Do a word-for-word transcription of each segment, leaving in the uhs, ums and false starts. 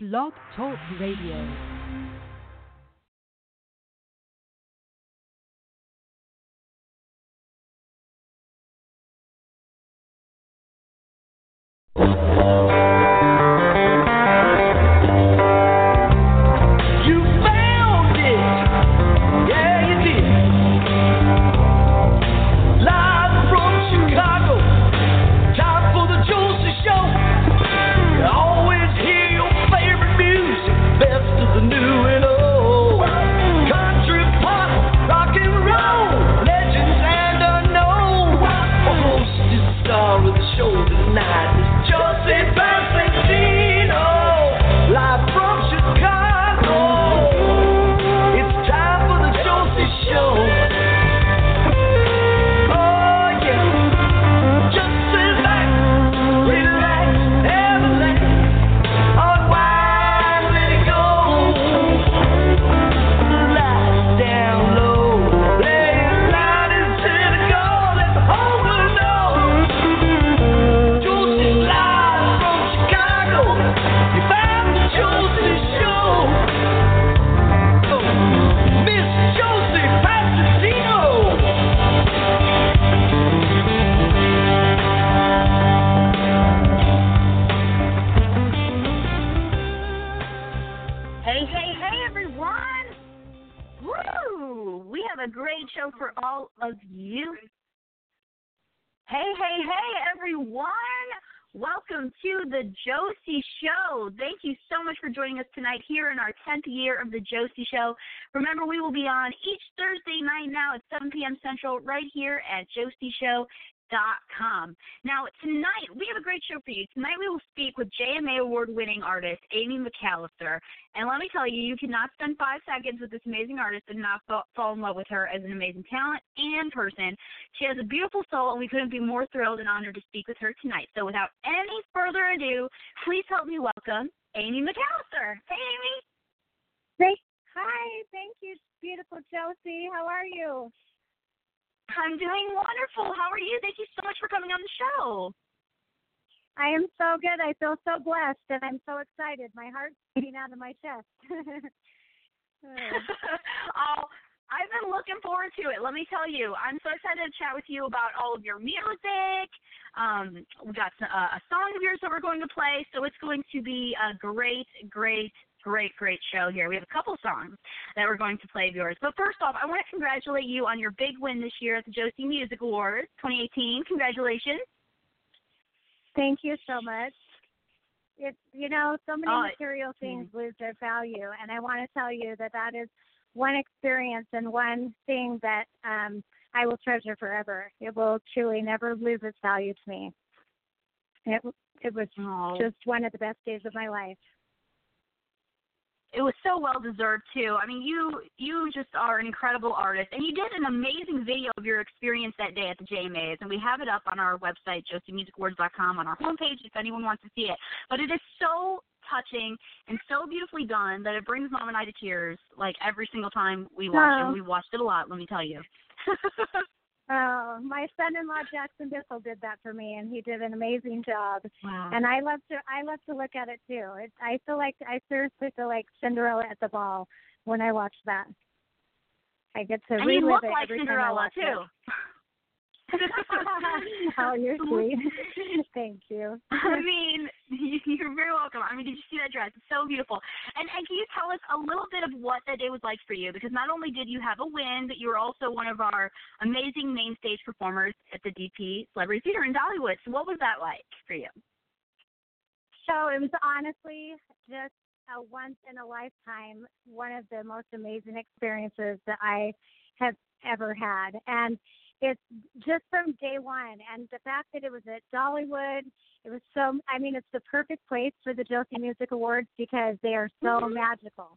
Blog Talk Radio. Josie Show. Thank you so much for joining us tonight here in our tenth year of the Josie Show. Remember, we will be on each Thursday night now at seven p.m. Central right here at josie show dot com. Now, tonight, we have a great show for you. Tonight, we will speak with J M A award-winning artist Amy McAllister. And let me tell you, you cannot spend five seconds with this amazing artist and not fall in love with her as an amazing talent and person. She has a beautiful soul, and we couldn't be more thrilled and honored to speak with her tonight. So without any further ado, please help me welcome Amy McAllister. Hey, Amy. Great. Hi. Thank you, beautiful Josie. How are you? I'm doing wonderful. How are you? Thank you so much for coming on the show. I am so good. I feel so blessed, and I'm so excited. My heart's beating out of my chest. Oh, I've been looking forward to it. Let me tell you, I'm so excited to chat with you about all of your music. Um, we got a song of yours that we're going to play, so it's going to be a great, great Great, great show here. We have a couple songs that we're going to play of yours. But first off, I want to congratulate you on your big win this year at the Josie Music Awards twenty eighteen. Congratulations. Thank you so much. It's, you know, so many oh, material things yeah. lose their value. And I want to tell you that that is one experience and one thing that um, I will treasure forever. It will truly never lose its value to me. It, it was oh. just one of the best days of my life. It was so well-deserved, too. I mean, you you just are an incredible artist, and you did an amazing video of your experience that day at the J M A's, and we have it up on our website, josie music awards dot com, on our homepage if anyone wants to see it. But it is so touching and so beautifully done that it brings Mom and I to tears, like, every single time we watch oh. it. And we watched it a lot, let me tell you. Oh, my son-in-law, Jackson Bissell, did that for me, and he did an amazing job. Wow. And I love to I love to look at it, too. It, I feel like I seriously feel like Cinderella at the ball when I watch that. I get to and relive you look it like every Cinderella, time I watch too. It. Oh, you're sweet. Thank you. I mean, you're very welcome. I mean, did you see that dress? It's so beautiful. And, and can you tell us a little bit of what that day was like for you? Because not only did you have a win, but you were also one of our amazing main stage performers at the D P Celebrity Theater in Dollywood. So what was that like for you? So it was honestly just a once-in-a-lifetime, one of the most amazing experiences that I have ever had. And it's just from day one, and the fact that it was at Dollywood, it was so, I mean, it's the perfect place for the Josie Music Awards because they are so mm-hmm. magical.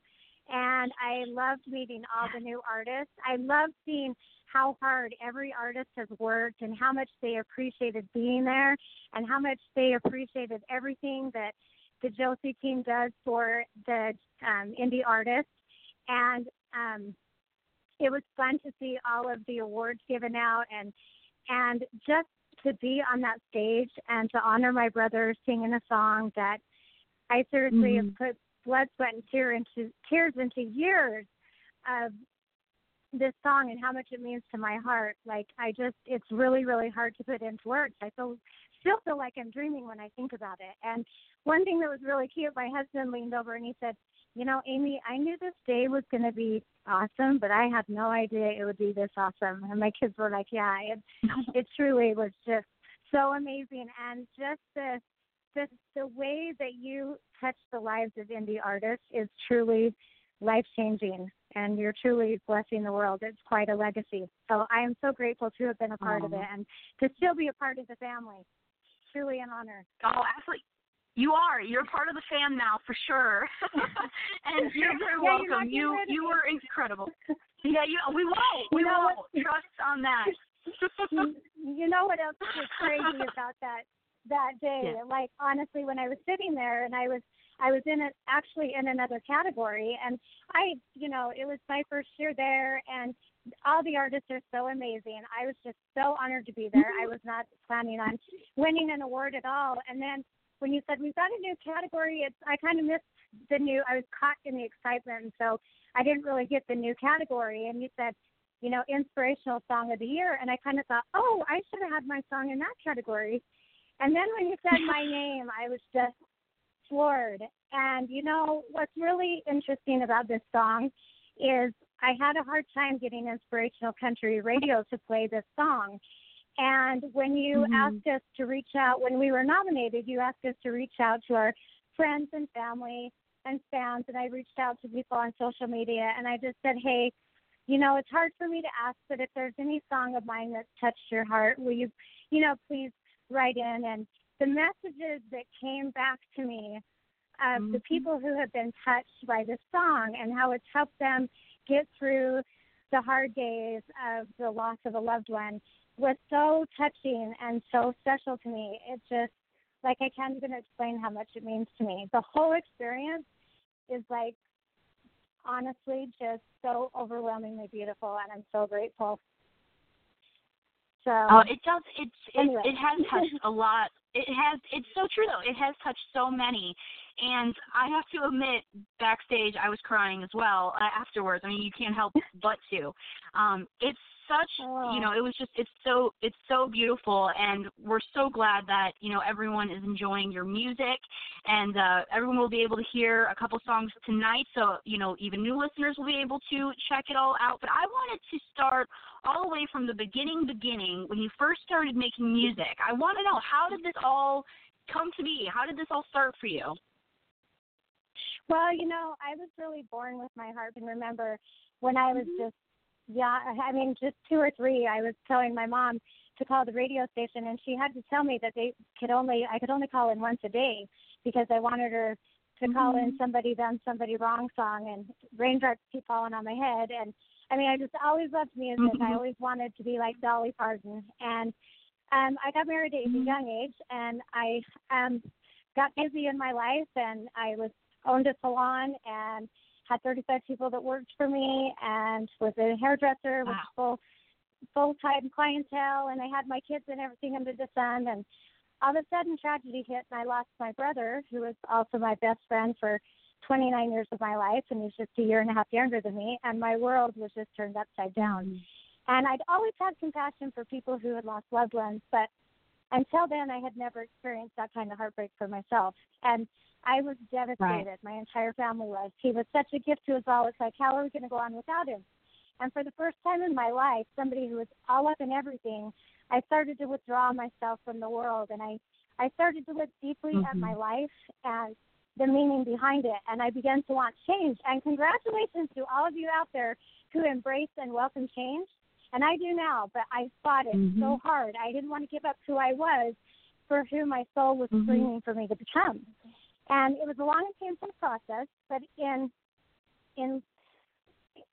And I loved meeting all the new artists. I loved seeing how hard every artist has worked and how much they appreciated being there and how much they appreciated everything that the Josie team does for the um, indie artists. And, um, it was fun to see all of the awards given out and and just to be on that stage and to honor my brother singing a song that I seriously mm-hmm. have put blood, sweat, and tear into, tears into years of this song and how much it means to my heart. Like, I just, it's really, really hard to put into words. I feel, still feel like I'm dreaming when I think about it. And one thing that was really cute, my husband leaned over and he said, you know, Amy, I knew this day was going to be awesome, but I had no idea it would be this awesome. And my kids were like, yeah, it, it truly was just so amazing. And just the, the, the way that you touch the lives of indie artists is truly life-changing, and you're truly blessing the world. It's quite a legacy. So I am so grateful to have been a part Aww. Of it and to still be a part of the family. Truly an honor. Oh, absolutely. You are. You're part of the fam now for sure. And you're very yeah, welcome. You're you you were incredible. Yeah, you, we won't. We you know won't. What, trust on that. You know what else is crazy about that that day? Yeah. Like, honestly, when I was sitting there and I was I was in it actually in another category, and I, you know, it was my first year there, and all the artists are so amazing. I was just so honored to be there. I was not planning on winning an award at all. And then when you said we've got a new category, it's I kind of missed the new. I was caught in the excitement, and so I didn't really get the new category. And you said, you know, Inspirational Song of the Year, and I kind of thought, oh, I should have had my song in that category. And then when you said my name, I was just floored. And you know what's really interesting about this song is I had a hard time getting Inspirational Country Radio to play this song. And when you mm-hmm. asked us to reach out, when we were nominated, you asked us to reach out to our friends and family and fans, and I reached out to people on social media, and I just said, hey, you know, it's hard for me to ask, but if there's any song of mine that's touched your heart, will you, you know, please write in. And the messages that came back to me of mm-hmm. the people who have been touched by this song and how it's helped them get through the hard days of the loss of a loved one was so touching and so special to me. It's just, like, I can't even explain how much it means to me. The whole experience is, like, honestly just so overwhelmingly beautiful, and I'm so grateful. So, oh, it does. It's anyway. it, it has touched a lot. It has. It's so true, though. It has touched so many, and I have to admit, backstage I was crying as well uh, afterwards. I mean, you can't help but to. Um, it's such, oh. you know, it was just. It's so. It's so beautiful, and we're so glad that you know everyone is enjoying your music, and uh, everyone will be able to hear a couple songs tonight. So you know, even new listeners will be able to check it all out. But I wanted to start all the way from the beginning, beginning, when you first started making music. I want to know, how did this all come to be? How did this all start for you? Well, you know, I was really born with my harp. And remember, when I was just, yeah, I mean, just two or three, I was telling my mom to call the radio station, and she had to tell me that they could only, I could only call in once a day because I wanted her to mm-hmm. call in Somebody Done Somebody Wrong song and raindrops keep falling on my head. And I mean, I just always loved music. Mm-hmm. I always wanted to be like Dolly Parton. And um, I got married at a young age, and I um, got busy in my life, and I was owned a salon and had thirty-five people that worked for me, and was a hairdresser wow. with full, full-time clientele, and I had my kids and everything under the sun. And all of a sudden, tragedy hit, and I lost my brother, who was also my best friend for twenty-nine years of my life, and he's just a year and a half younger than me, and my world was just turned upside down. Mm-hmm. And I'd always had compassion for people who had lost loved ones, but until then I had never experienced that kind of heartbreak for myself. And I was devastated. Right. My entire family was. He was such a gift to us all. It's like, how are we going to go on without him? And for the first time in my life, somebody who was all up in everything, I started to withdraw myself from the world, and I, I started to look deeply mm-hmm. at my life and the meaning behind it, and I began to want change. And congratulations to all of you out there who embrace and welcome change. And I do now, but I fought it mm-hmm. so hard. I didn't want to give up who I was for who my soul was mm-hmm. screaming for me to become. And it was a long and painful process, but in in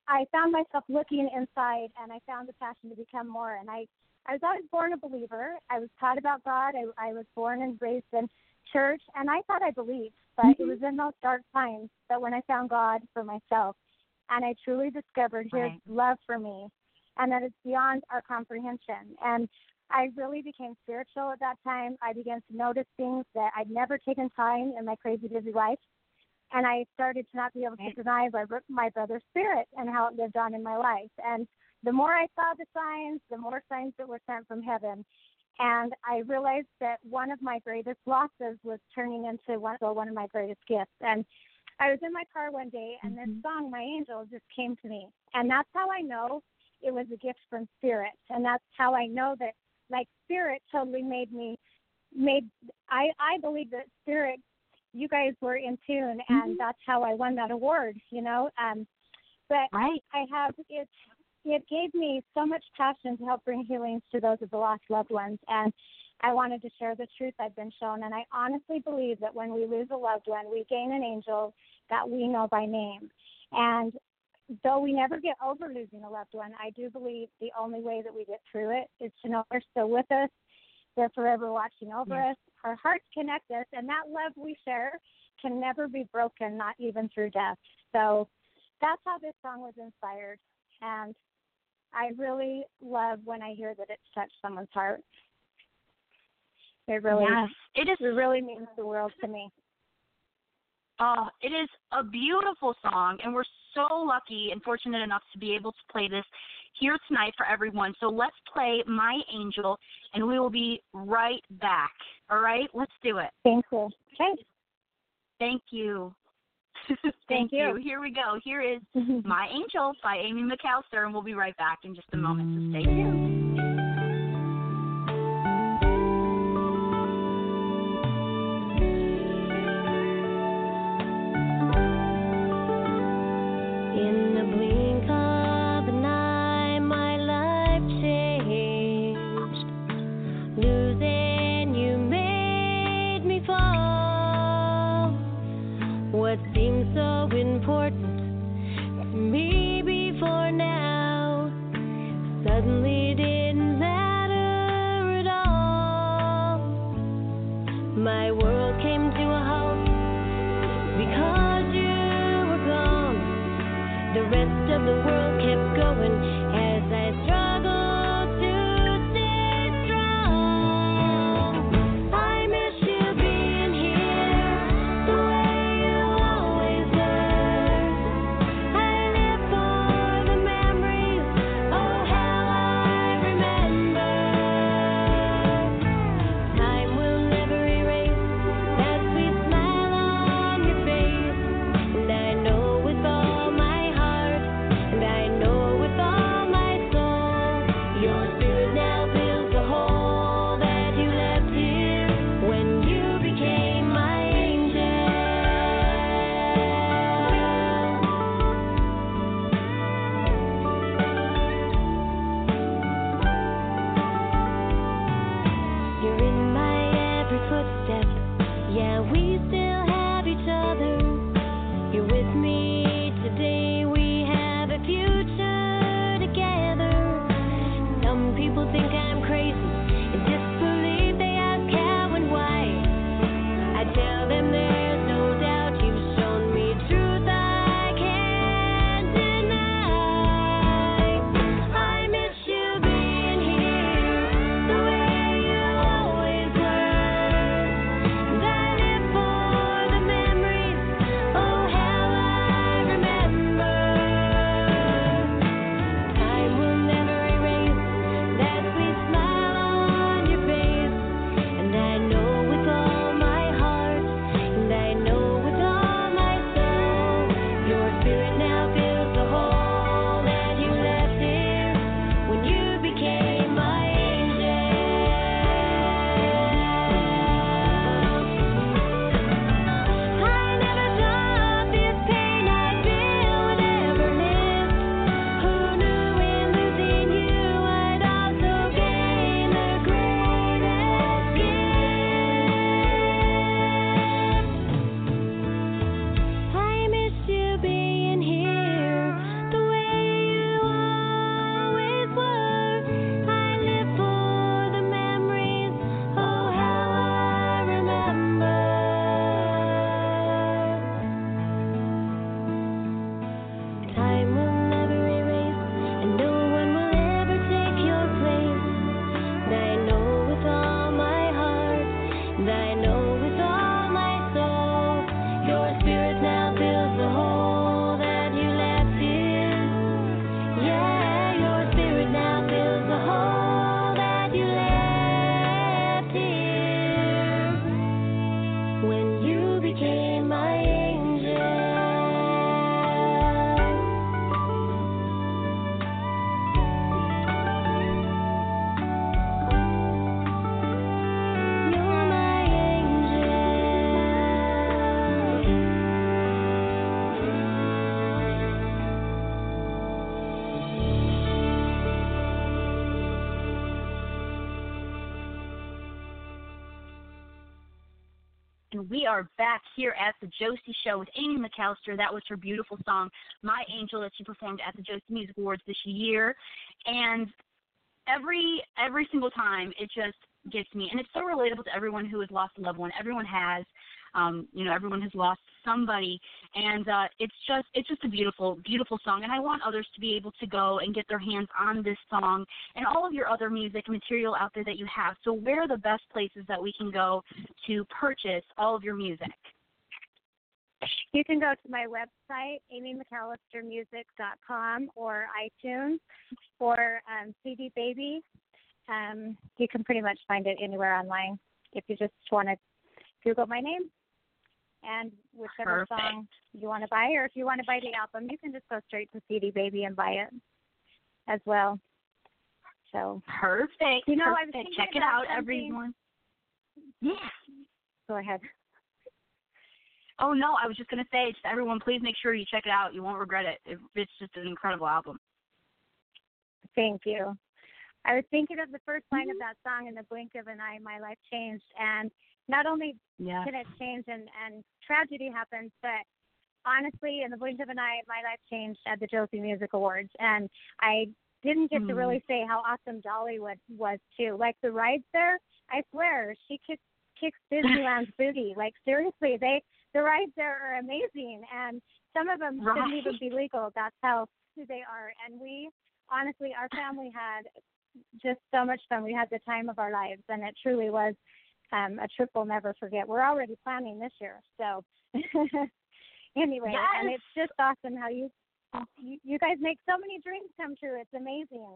I found myself looking inside, and I found the passion to become more. And I, I was always born a believer. I was taught about God. I, I was born and raised in church, and I thought I believed, but mm-hmm. it was in those dark times that when I found God for myself, and I truly discovered right. his love for me, and that it's beyond our comprehension. And I really became spiritual at that time. I began to notice things that I'd never taken time in my crazy busy life. And I started to not be able to deny my, my brother's spirit and how it lived on in my life. And the more I saw the signs, the more signs that were sent from heaven. And I realized that one of my greatest losses was turning into one, well, one of my greatest gifts. And I was in my car one day, and this mm-hmm. song, My Angel, just came to me. And that's how I know it was a gift from Spirit. And that's how I know that, like, Spirit totally made me, made I, I believe that Spirit, you guys were in tune, and mm-hmm. that's how I won that award, you know. Um, but right. I have, it, it gave me so much passion to help bring healings to those of the lost loved ones. And I wanted to share the truth I've been shown, and I honestly believe that when we lose a loved one, we gain an angel that we know by name. And though we never get over losing a loved one, I do believe the only way that we get through it is to know they're still with us, they're forever watching over yeah. us, our hearts connect us, and that love we share can never be broken, not even through death. So that's how this song was inspired, and I really love when I hear that it's touched someone's heart. It really, yes, it is. It really means the world to me. Uh, it is a beautiful song, and we're so lucky and fortunate enough to be able to play this here tonight for everyone. So let's play My Angel, and we will be right back. All right? Let's do it. Thank you. Okay. Thank you. Thank, Thank you. you. Here we go. Here is My Angel by Amy McAllister, and we'll be right back in just a moment, so stay tuned. What seemed so important to me before now suddenly didn't matter at all. My world came to a halt because you were gone. The rest of the world kept going as I struggled to stay strong. I miss you. Being here. The way you always were. we are back here at the Josie Show with Amy McAllister. That was her beautiful song, My Angel, that she performed at the Josie Music Awards this year. And every every single time, it just gets me. And it's so relatable to everyone who has lost a loved one. Everyone has. Um, you know, everyone has lost somebody, and uh, it's just it's just a beautiful, beautiful song, and I want others to be able to go and get their hands on this song and all of your other music material out there that you have. So where are the best places that we can go to purchase all of your music? You can go to my website, amy mcallister music dot com, or iTunes, or um, C D Baby. Um, you can pretty much find it anywhere online if you just want to Google my name. And whichever Perfect. Song you want to buy, or if you want to buy the album, you can just go straight to C D Baby and buy it as well. So Perfect. You know, Perfect. I was thinking Check it out, something. Everyone. Yeah. Go ahead. Oh, no, I was just going to say, just everyone, please make sure you check it out. You won't regret it. It's just an incredible album. Thank you. I was thinking of the first line mm-hmm. of that song, in the blink of an eye, my life changed. And not only yeah. did it change and, and tragedy happened, but honestly, in the blink of an eye, my life changed at the Josie Music Awards. And I didn't get mm. to really say how awesome Dollywood was, too. Like, the rides there, I swear, she kicks, kicks Disneyland's booty. Like, seriously, they the rides there are amazing. And some of them right. shouldn't even be legal. That's how they are. And we, honestly, our family had just so much fun. We had the time of our lives, and it truly was Um, a trip we'll never forget. We're already planning this year. So anyway, yes. and it's just awesome how you, you you guys make so many dreams come true. It's amazing.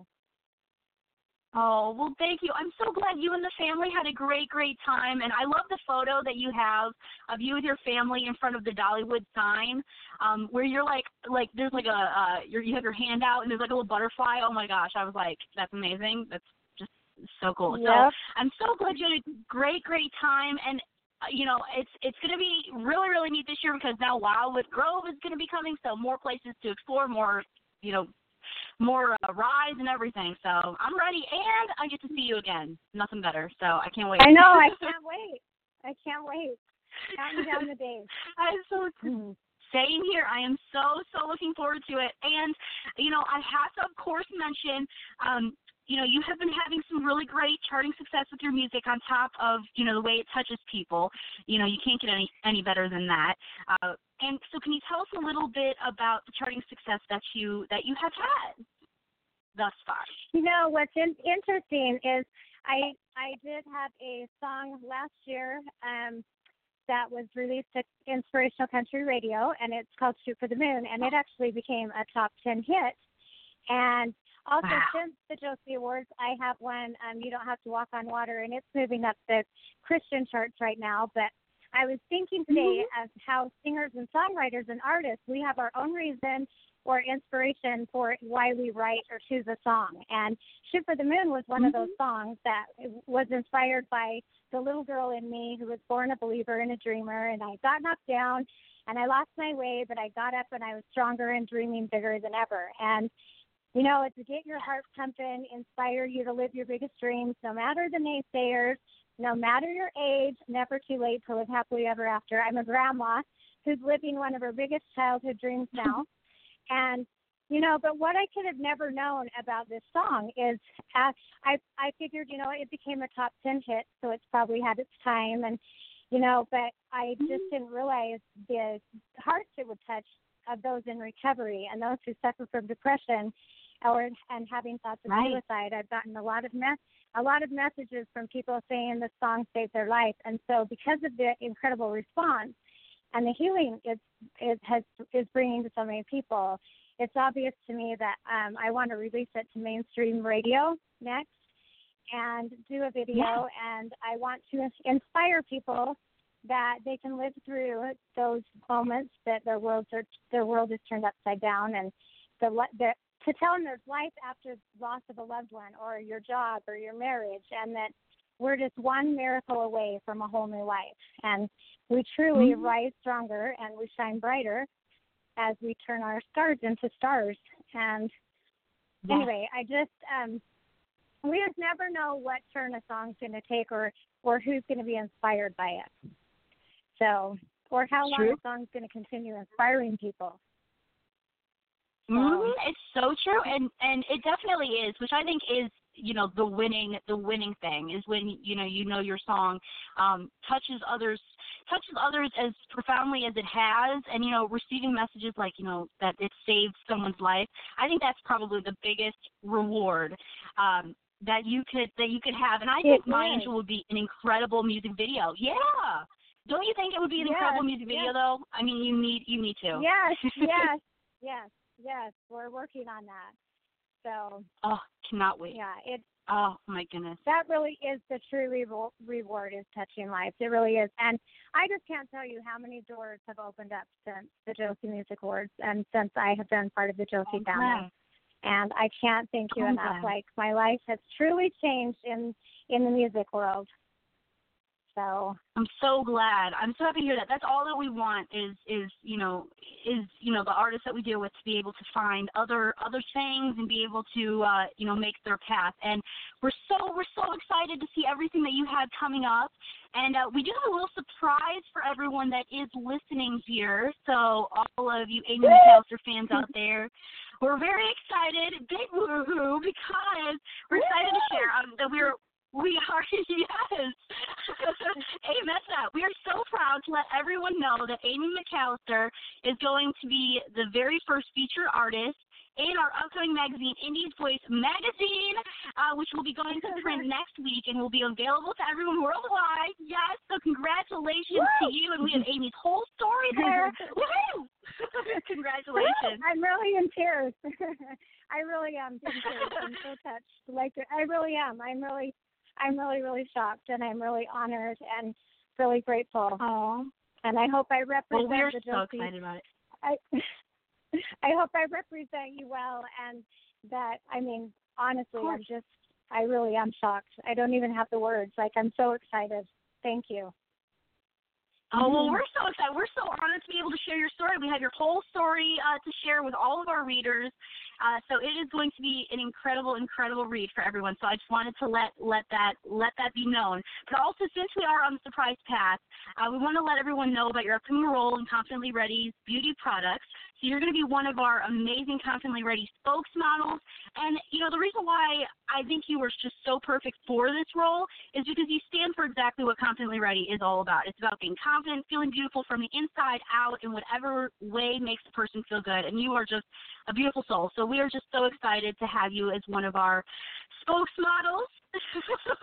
Oh, well, thank you. I'm so glad you and the family had a great, great time. And I love the photo that you have of you with your family in front of the Dollywood sign, um, where you're like, like there's like a, uh, you're, you have your hand out and there's like a little butterfly. Oh, my gosh. I was like, that's amazing. That's so cool. Yep. So I'm so glad you had a great, great time. And, uh, you know, it's it's going to be really, really neat this year because now Wildwood Grove is going to be coming. So more places to explore, more, you know, more uh, rides and everything. So I'm ready. And I get to see you again. Nothing better. So I can't wait. I know. I can't wait. I can't wait. Counting down the days. I'm so excited. Same here. I am so, so looking forward to it. And, you know, I have to, of course, mention um, – you know, you have been having some really great charting success with your music on top of, you know, the way it touches people. You know, you can't get any, any better than that. Uh, and so can you tell us a little bit about the charting success that you that you have had thus far? You know, what's in- interesting is I I did have a song last year um, that was released at Inspirational Country Radio, and it's called Shoot for the Moon, and it actually became a top ten hit. And also, wow. since the Josie Awards, I have one, um, You Don't Have to Walk on Water, and it's moving up the Christian charts right now. But I was thinking today mm-hmm. of how singers and songwriters and artists, we have our own reason or inspiration for why we write or choose a song. And Shoot for the Moon was one mm-hmm. of those songs that was inspired by the little girl in me who was born a believer and a dreamer, and I got knocked down, and I lost my way, but I got up, and I was stronger and dreaming bigger than ever. And you know, it's get your heart pumping, inspire you to live your biggest dreams, no matter the naysayers, no matter your age, never too late to live happily ever after. I'm a grandma who's living one of her biggest childhood dreams now. And, you know, but what I could have never known about this song is uh, I I figured, you know, it became a top ten hit, so it's probably had its time. And, you know, but I just didn't realize the hearts it would touch of those in recovery and those who suffer from depression or and having thoughts of right. suicide. I've gotten a lot of mess, a lot of messages from people saying the song saved their life. And so because of the incredible response and the healing it's, it has is bringing to so many people, it's obvious to me that um, I want to release it to mainstream radio next and do a video. Yeah. And I want to inspire people that they can live through those moments that their worlds are, their world is turned upside down, and the, the to tell them there's life after loss of a loved one or your job or your marriage, and that we're just one miracle away from a whole new life. And we truly mm-hmm. rise stronger and we shine brighter as we turn our scars into stars. And yeah. anyway, I just, um, we just never know what turn a song's going to take or, or who's going to be inspired by it. So, or how long true. a song's going to continue inspiring people. So. Mm-hmm. It's so true, and, and it definitely is, which I think is, you know, the winning the winning thing is when, you know, you know your song um, touches others touches others as profoundly as it has, and, you know, receiving messages like, you know, that it saved someone's life. I think that's probably the biggest reward um, that you could that you could have, and I it think is. My Angel would be an incredible music video. Yeah. Don't you think it would be an yes, incredible music video, yes. though? I mean, you need you need to. Yes, yes, yes, yes. We're working on that. So. Oh, cannot wait. Yeah, it's. Oh my goodness. That really is the true reward. Reward is touching lives. It really is, and I just can't tell you how many doors have opened up since the Josie Music Awards and since I have been part of the Josie oh, family. Wow. And I can't thank you oh, enough. Wow. Like my life has truly changed in in the music world. So I'm so glad. I'm so happy to hear that. That's all that we want is, is you know, is you know the artists that we deal with to be able to find other other things and be able to uh, you know make their path. And we're so we're so excited to see everything that you have coming up. And uh, we do have a little surprise for everyone that is listening here. So all of you Amy McAllister fans out there, we're very excited, big woohoo, because we're excited to share um, that we're. We are, yes. Hey, that's that. We are so proud to let everyone know that Amy McAllister is going to be the very first featured artist in our upcoming magazine, Indies Voice Magazine, uh, which will be going to print next week and will be available to everyone worldwide. Yes, so congratulations Woo! To you, and we have Amy's whole story there. Woohoo! Congratulations. Woo! I'm really in tears. I really am in tears. I'm so touched. Like, I really am. I'm really... I'm really, really shocked, and I'm really honored and really grateful. Oh, and I hope I represent well, we're the Josie. So excited about it. I, I hope I represent you well, and that I mean, honestly, I'm just, I really am shocked. I don't even have the words. Like, I'm so excited. Thank you. Oh, well, we're so excited. We're so honored to be able to share your story. We have your whole story uh, to share with all of our readers. Uh, so it is going to be an incredible, incredible read for everyone. So I just wanted to let let that let that be known. But also, since we are on the surprise path, uh, we want to let everyone know about your upcoming role in Confidently Ready's beauty products. So you're going to be one of our amazing Confidently Ready spokesmodels. And, you know, the reason why I think you were just so perfect for this role is because you stand for exactly what Confidently Ready is all about. It's about being confident, feeling beautiful from the inside out in whatever way makes a person feel good. And you are just a beautiful soul. So we are just so excited to have you as one of our spokesmodels.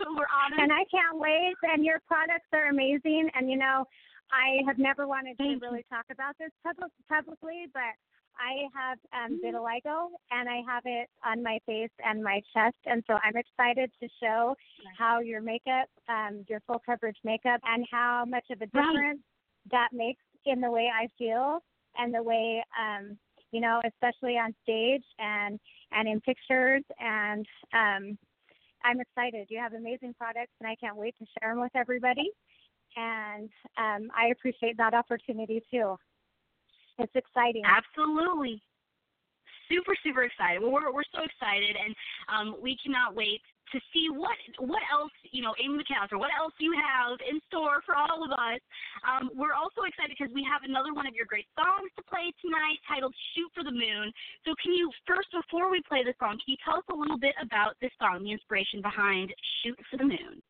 We're honored. And I can't wait. And your products are amazing. And, you know, I have never wanted to really talk about this pub- publicly, but I have um, vitiligo, and I have it on my face and my chest, and so I'm excited to show how your makeup, um, your full coverage makeup, and how much of a difference right. that makes in the way I feel and the way, um, you know, especially on stage and, and in pictures, and um, I'm excited. You have amazing products, and I can't wait to share them with everybody. And um, I appreciate that opportunity, too. It's exciting. Absolutely. Super, super excited. Well, we're, we're so excited, and um, we cannot wait to see what what else, you know, Amy McAllister, what else you have in store for all of us. Um, we're also excited because we have another one of your great songs to play tonight titled Shoot for the Moon. So can you, first, before we play this song, can you tell us a little bit about this song, the inspiration behind Shoot for the Moon?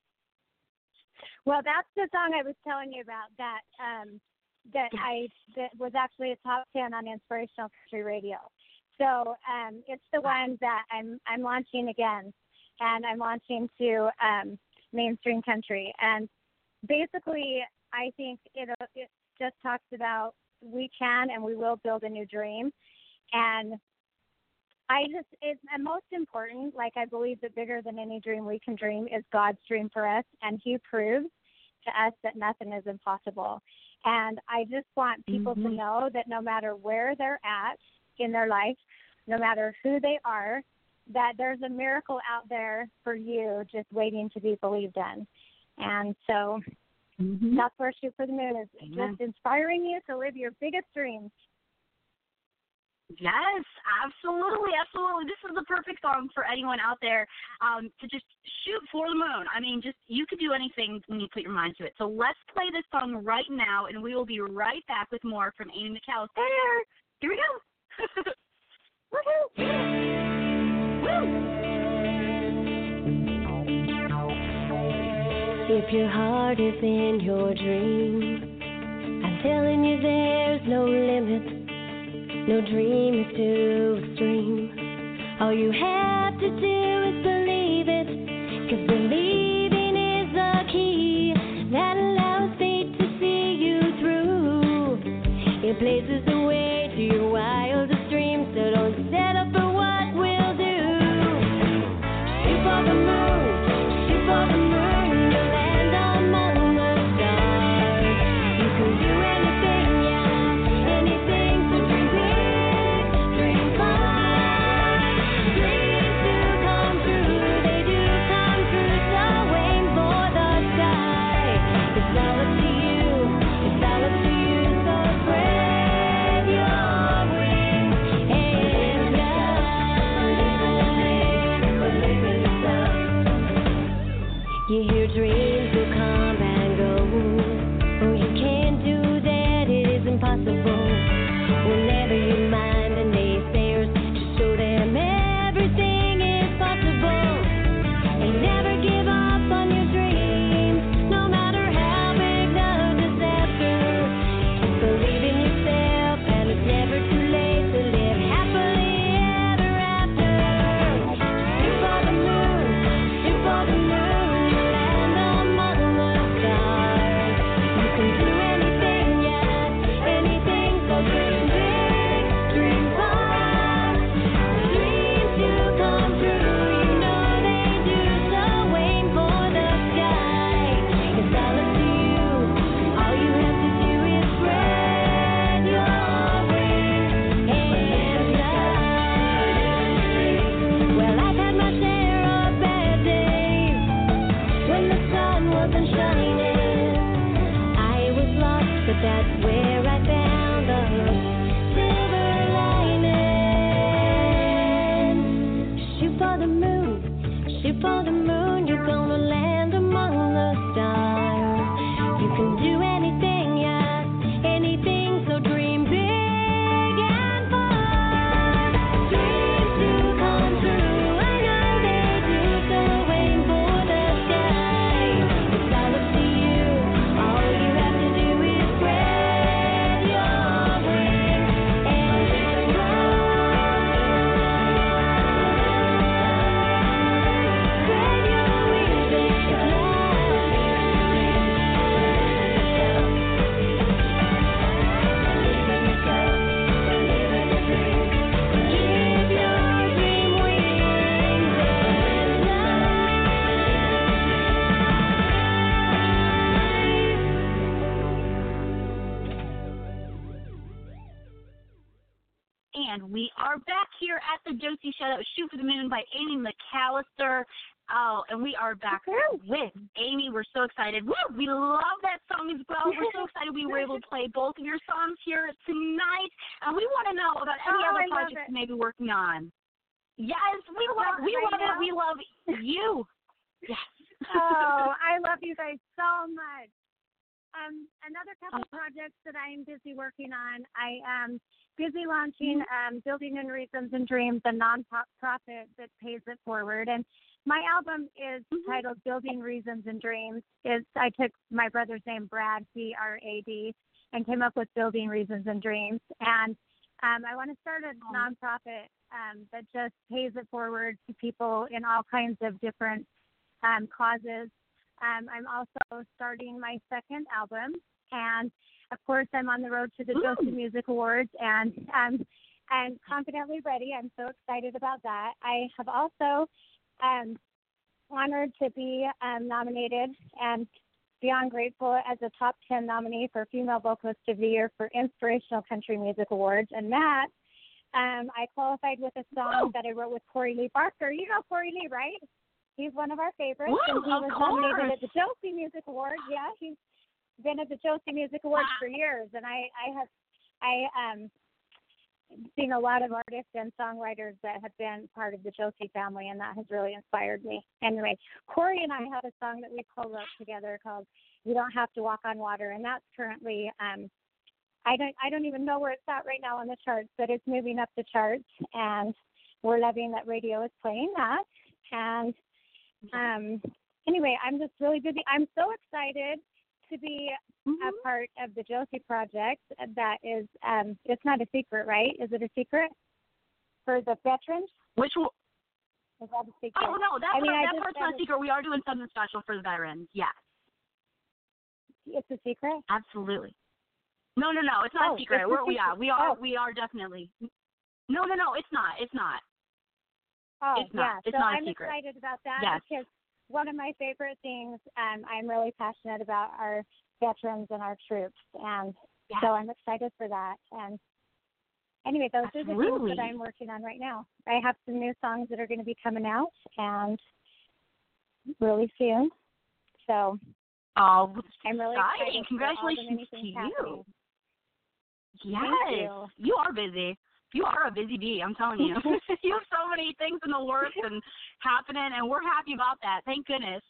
Well, that's the song I was telling you about that um, that I that was actually a top ten on Inspirational Country Radio. So um, it's the one that I'm I'm launching again, and I'm launching to um, mainstream country. And basically, I think it, it just talks about we can and we will build a new dream. And I just it's and most important, like I believe that bigger than any dream we can dream is God's dream for us, and He proves to us that nothing is impossible. And I just want people mm-hmm. to know that no matter where they're at in their life, no matter who they are, that there's a miracle out there for you just waiting to be believed in. And so mm-hmm. that's where Shoot for the Moon is Amen. Just inspiring you to live your biggest dreams. Yes, absolutely, absolutely. This is the perfect song for anyone out there um, to just shoot for the moon. I mean, just you could do anything when you put your mind to it. So let's play this song right now, and we will be right back with more from Amy McAllister. Here we go. Woohoo! Woo! If your heart is in your dream, I'm telling you there's no limit. No dream is too extreme. All you have to do is believe it, 'cause believing is the key that allows fate to see you through. It blazes the way to your wildest dreams, so don't settle for what we'll do. Shoot for the moon, shoot for the moon, you'll land among the stars. You can do anything, yeah, anything. You hear dreams will come and go. Oh, you can't do that, it is impossible. Well, never you mind the naysayers, just show them everything is possible. And never give up on your dreams, no matter how big the disaster. Just believe in yourself, and it's never too late to live happily ever after. Shoot for the moon, shoot for the moon. That's where I found the silver lining. Shoot for the moon, shoot for the moon, you're gonna land among the stars. You can do anything, yeah, anything, so dream big and far. Dreams do come true, I know they do, so aim for the sky. It's all up to you, all you have to do. And we are back here at the Josie Show. That was Shoot for the Moon by Amy McAllister. Oh, and we are back with Amy. We're so excited. Woo! We love that song as well. We're so excited we were able to play both of your songs here tonight. And we want to know about any oh, other projects you may be working on. Yes, we love, we love it. We love you. Yes. Oh, I love you guys so much. Um, another couple of projects that I am busy working on, I am busy launching um, Building Reasons and Dreams, a nonprofit that pays it forward. And my album is mm-hmm. titled Building Reasons and Dreams. It's, I took my brother's name, Brad, B R A D, and came up with Building Reasons and Dreams. And um, I want to start a nonprofit um, that just pays it forward to people in all kinds of different um, causes. Um, I'm also starting my second album, and of course, I'm on the road to the Ooh. Josie Music Awards, and um, I'm Confidently Ready. I'm so excited about that. I have also um, honored to be um, nominated and beyond grateful as a top ten nominee for Female Vocalist of the Year for Inspirational Country Music Awards, and that um, I qualified with a song Ooh. That I wrote with Corey Lee Barker. You know Corey Lee, right? He's one of our favorites. Woo, and he was nominated at the Josie Music Awards. Yeah, he's been at the Josie Music Awards wow. for years, and I, I have, I um, seen a lot of artists and songwriters that have been part of the Josie family, and that has really inspired me. Anyway, Corey and I have a song that we co-wrote together called You Don't Have to Walk on Water, and that's currently, um, I don't I don't even know where it's at right now on the charts, but it's moving up the charts, and we're loving that radio is playing that. And um, anyway, I'm just really busy. I'm so excited to be mm-hmm. a part of the Josie Project. That is, um, it's not a secret, right? Is it a secret for the veterans? Which one? Is that a secret? Oh, no, that's I mean, not, that part's not a secret. We are doing something special for the veterans, yes. It's a secret? Absolutely. No, no, no, it's not oh, a secret. We're, secret. Yeah, we are, oh. we are definitely. No, no, no, it's not. It's not. Oh, it's not. Yeah. It's so not a I'm secret. I'm excited about that yes. because one of my favorite things um, I'm really passionate about are veterans and our troops, and yes. so I'm excited for that. And anyway, those Absolutely. Are the things that I'm working on right now. I have some new songs that are going to be coming out and really soon. So oh, I'm really excited. Congratulations to you. Happening. Yes, you. you are busy. You are a busy bee, I'm telling you. You have so many things in the works and happening, and we're happy about that. Thank goodness.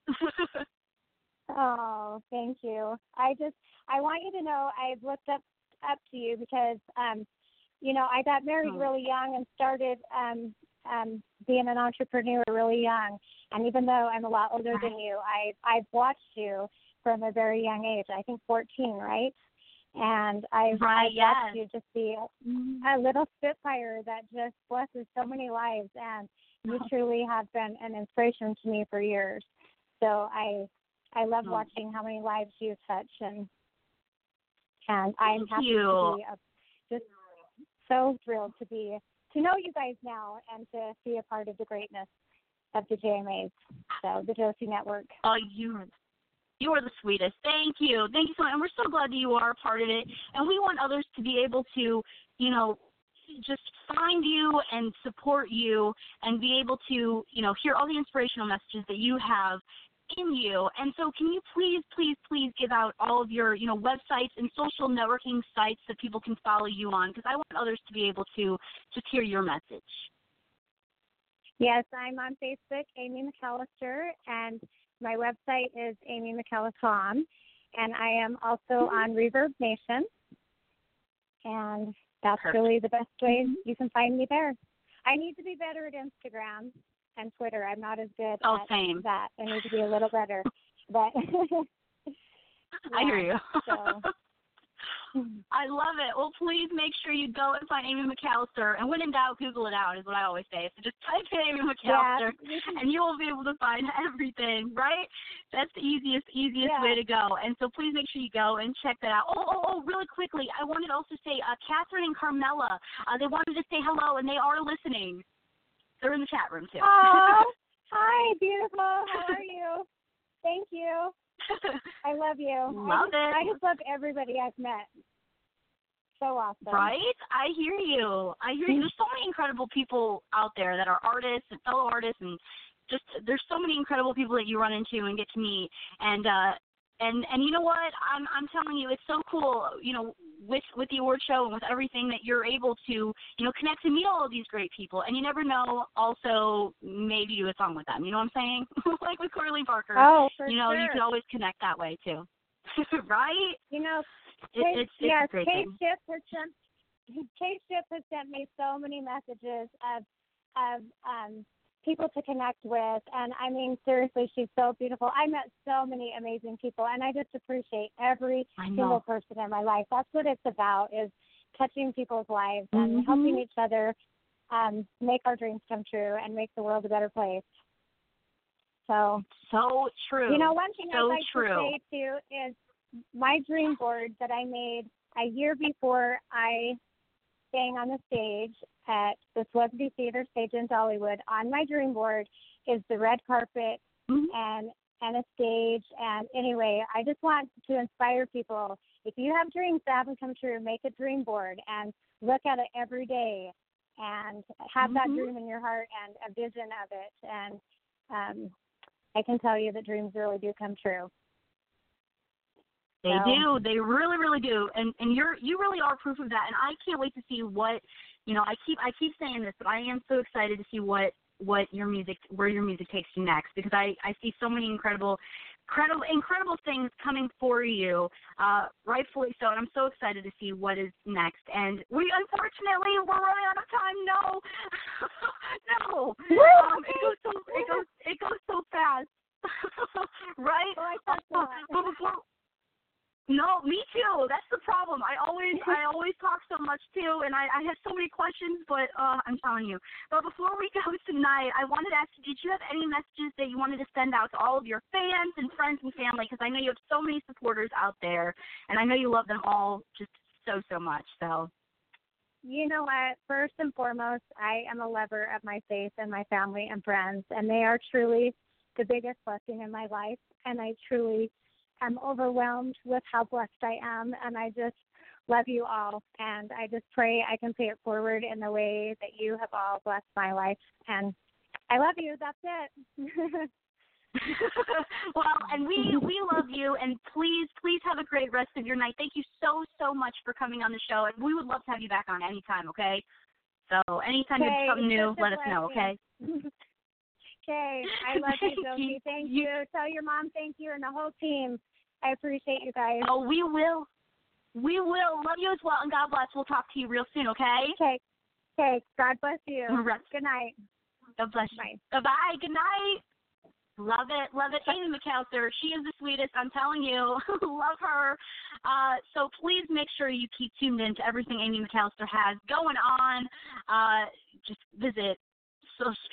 Oh, thank you. I just, I want you to know I've looked up, up to you because, um, you know, I got married oh. really young and started um, um, being an entrepreneur really young. And even though I'm a lot older right. than you, I, I've watched you from a very young age, I think fourteen, right? And I right, yes. watched you just be a, a little spitfire that just blesses so many lives, and you oh. truly have been an inspiration to me for years. So I I love oh. watching how many lives you touch, and and I'm happy you. to be a, just so thrilled to be to know you guys now and to be a part of the greatness of the J M As, so the Josie Network. Oh, you. You are the sweetest. Thank you. Thank you so much. And we're so glad that you are a part of it. And we want others to be able to, you know, just find you and support you and be able to, you know, hear all the inspirational messages that you have in you. And so can you please, please, please give out all of your, you know, websites and social networking sites that people can follow you on, because I want others to be able to just hear your message. Yes, I'm on Facebook, Amy McAllister, and my website is amy mcallister dot com, and I am also on Reverb Nation, and that's Perfect. really the best way mm-hmm. you can find me there. I need to be better at Instagram and Twitter. I'm not as good oh, at same. that. I need to be a little better. But yeah, I hear you. So. I love it. Well, please make sure you go and find Amy McAllister. And when in doubt, Google it out is what I always say. So just type in Amy McAllister, yeah. and you will be able to find everything, right? That's the easiest, easiest yeah. way to go. And so please make sure you go and check that out. Oh, oh, oh, really quickly, I wanted to also say uh, Catherine and Carmela, uh, they wanted to say hello, and they are listening. They're in the chat room, too. Oh, hi, beautiful. How are you? Thank you. I love you. Love I just, it. I just love everybody I've met. So awesome. Right? I hear you. I hear you. There's so many incredible people out there that are artists and fellow artists, and just there's so many incredible people that you run into and get to meet. And uh, and and you know what? I'm I'm telling you, it's so cool. You know, with with the award show and with everything that you're able to, you know, connect and meet all of these great people. And you never know. Also, maybe do a song with them. You know what I'm saying? Like with Corey Lee Barker. Oh, for You know, sure. you can always connect that way too, right? You know. It, Kate, it's, it's yes, Kate Schiff has sent Kate Schiff has sent me so many messages of of um, people to connect with, and I mean seriously, she's so beautiful. I met so many amazing people, and I just appreciate every single person in my life. That's what it's about: is touching people's lives mm-hmm. and helping each other um, make our dreams come true and make the world a better place. So so true. You know, one thing so I'd like true. to say too is. My dream board that I made a year before I sang on the stage at the Celebrity Theater stage in Dollywood, on my dream board is the red carpet mm-hmm. and, and a stage. And anyway, I just want to inspire people. If you have dreams that haven't come true, make a dream board and look at it every day and have mm-hmm. that dream in your heart and a vision of it. And um, I can tell you that dreams really do come true. They do. They really, really do. And and you're you really are proof of that. And I can't wait to see what, you know, I keep I keep saying this, but I am so excited to see what, what your music, where your music takes you next, because I, I see so many incredible, incredible, incredible things coming for you, uh, rightfully so, and I'm so excited to see what is next. And we, unfortunately, we're running out of time. No, no, um, it goes so, it goes, it goes so fast, right? Oh, but before. No, me too. That's the problem. I always I always talk so much, too, and I, I have so many questions, but uh, I'm telling you. But before we go tonight, I wanted to ask you, did you have any messages that you wanted to send out to all of your fans and friends and family? Because I know you have so many supporters out there, and I know you love them all just so, so much. So, you know what? First and foremost, I am a lover of my faith and my family and friends, and they are truly the biggest blessing in my life, and I truly I'm overwhelmed with how blessed I am, and I just love you all, and I just pray I can pay it forward in the way that you have all blessed my life, and I love you. That's it. Well, and we, we love you, and please, please have a great rest of your night. Thank you so, so much for coming on the show, and we would love to have you back on anytime, okay? So anytime okay, there's something new, let us know, okay? Okay. I love you, Josie. Thank you. you. Tell your mom thank you and the whole team. I appreciate you guys. Oh, we will. We will. Love you as well, and God bless. We'll talk to you real soon, okay? Okay. Okay. God bless you. Right. Good night. God bless you. Bye. Bye. Good night. Love it. Love it. Amy McAllister, she is the sweetest. I'm telling you. Love her. Uh, so please make sure you keep tuned in to everything Amy McAllister has going on. Uh, just visit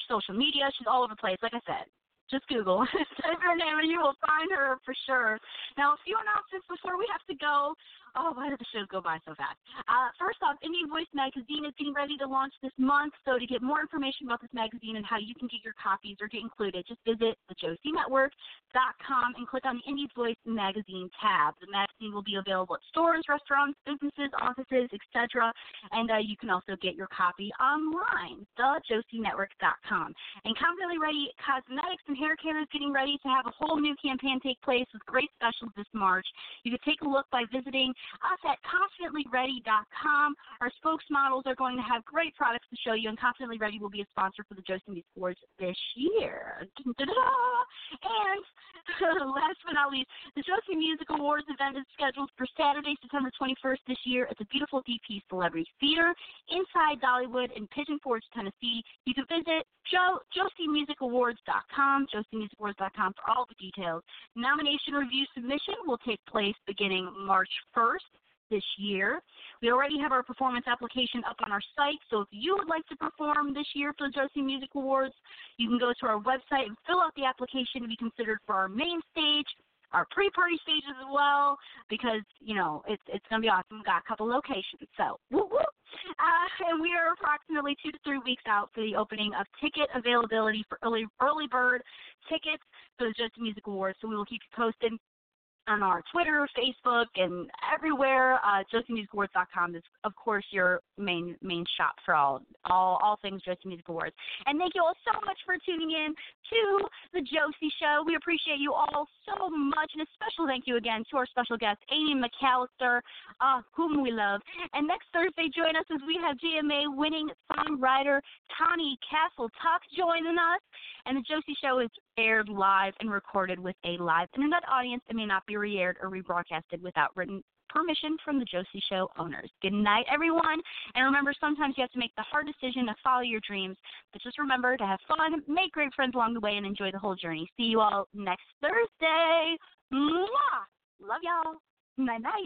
social media. She's all over the place. Like I said, just Google. Type her name and you will find her for sure. Now, a few announcements before we have to go. Oh, why did the show go by so fast? Uh, first off, Indies Voice Magazine is getting ready to launch this month. So to get more information about this magazine and how you can get your copies or get included, just visit the josie network dot com and click on the Indies Voice Magazine tab. The magazine will be available at stores, restaurants, businesses, offices, et cetera. And uh, you can also get your copy online, the josie network dot com. And Confidently Ready Cosmetics and Hair Care is getting ready to have a whole new campaign take place with great specials this March. You can take a look by visiting us at confidently ready dot com. Our spokesmodels are going to have great products to show you, and Confidently Ready will be a sponsor for the Josie Music Awards this year. And last but not least, the Josie Music Awards event is scheduled for Saturday, September twenty-first this year at the beautiful D P Celebrity Theater inside Dollywood in Pigeon Forge, Tennessee. You can visit jo- josie music awards dot com, josie music awards dot com for all the details. Nomination review submission will take place beginning March first this year. We already have our performance application up on our site, so if you would like to perform this year for the Josie Music Awards, you can go to our website and fill out the application to be considered for our main stage, our pre-party stage as well, because, you know, it's it's going to be awesome. We've got a couple locations, so whoop, whoop. Uh, and we are approximately two to three weeks out for the opening of ticket availability for early, early bird tickets for the Josie Music Awards, so we will keep you posted on our Twitter, Facebook, and everywhere. Uh, josie music awards dot com is, of course, your main main shop for all all all things Josie Music Awards. And thank you all so much for tuning in to the Josie Show. We appreciate you all so much, and a special thank you again to our special guest, Amy McAllister, uh, whom we love. And next Thursday, join us as we have G M A winning songwriter Tani Castle-talk joining us. And the Josie Show is aired live and recorded with a live internet audience that may not be re-aired or rebroadcasted without written permission from the Josie Show owners. Good night, everyone. And remember, sometimes you have to make the hard decision to follow your dreams. But just remember to have fun, make great friends along the way, and enjoy the whole journey. See you all next Thursday. Mwah! Love y'all. Night-night.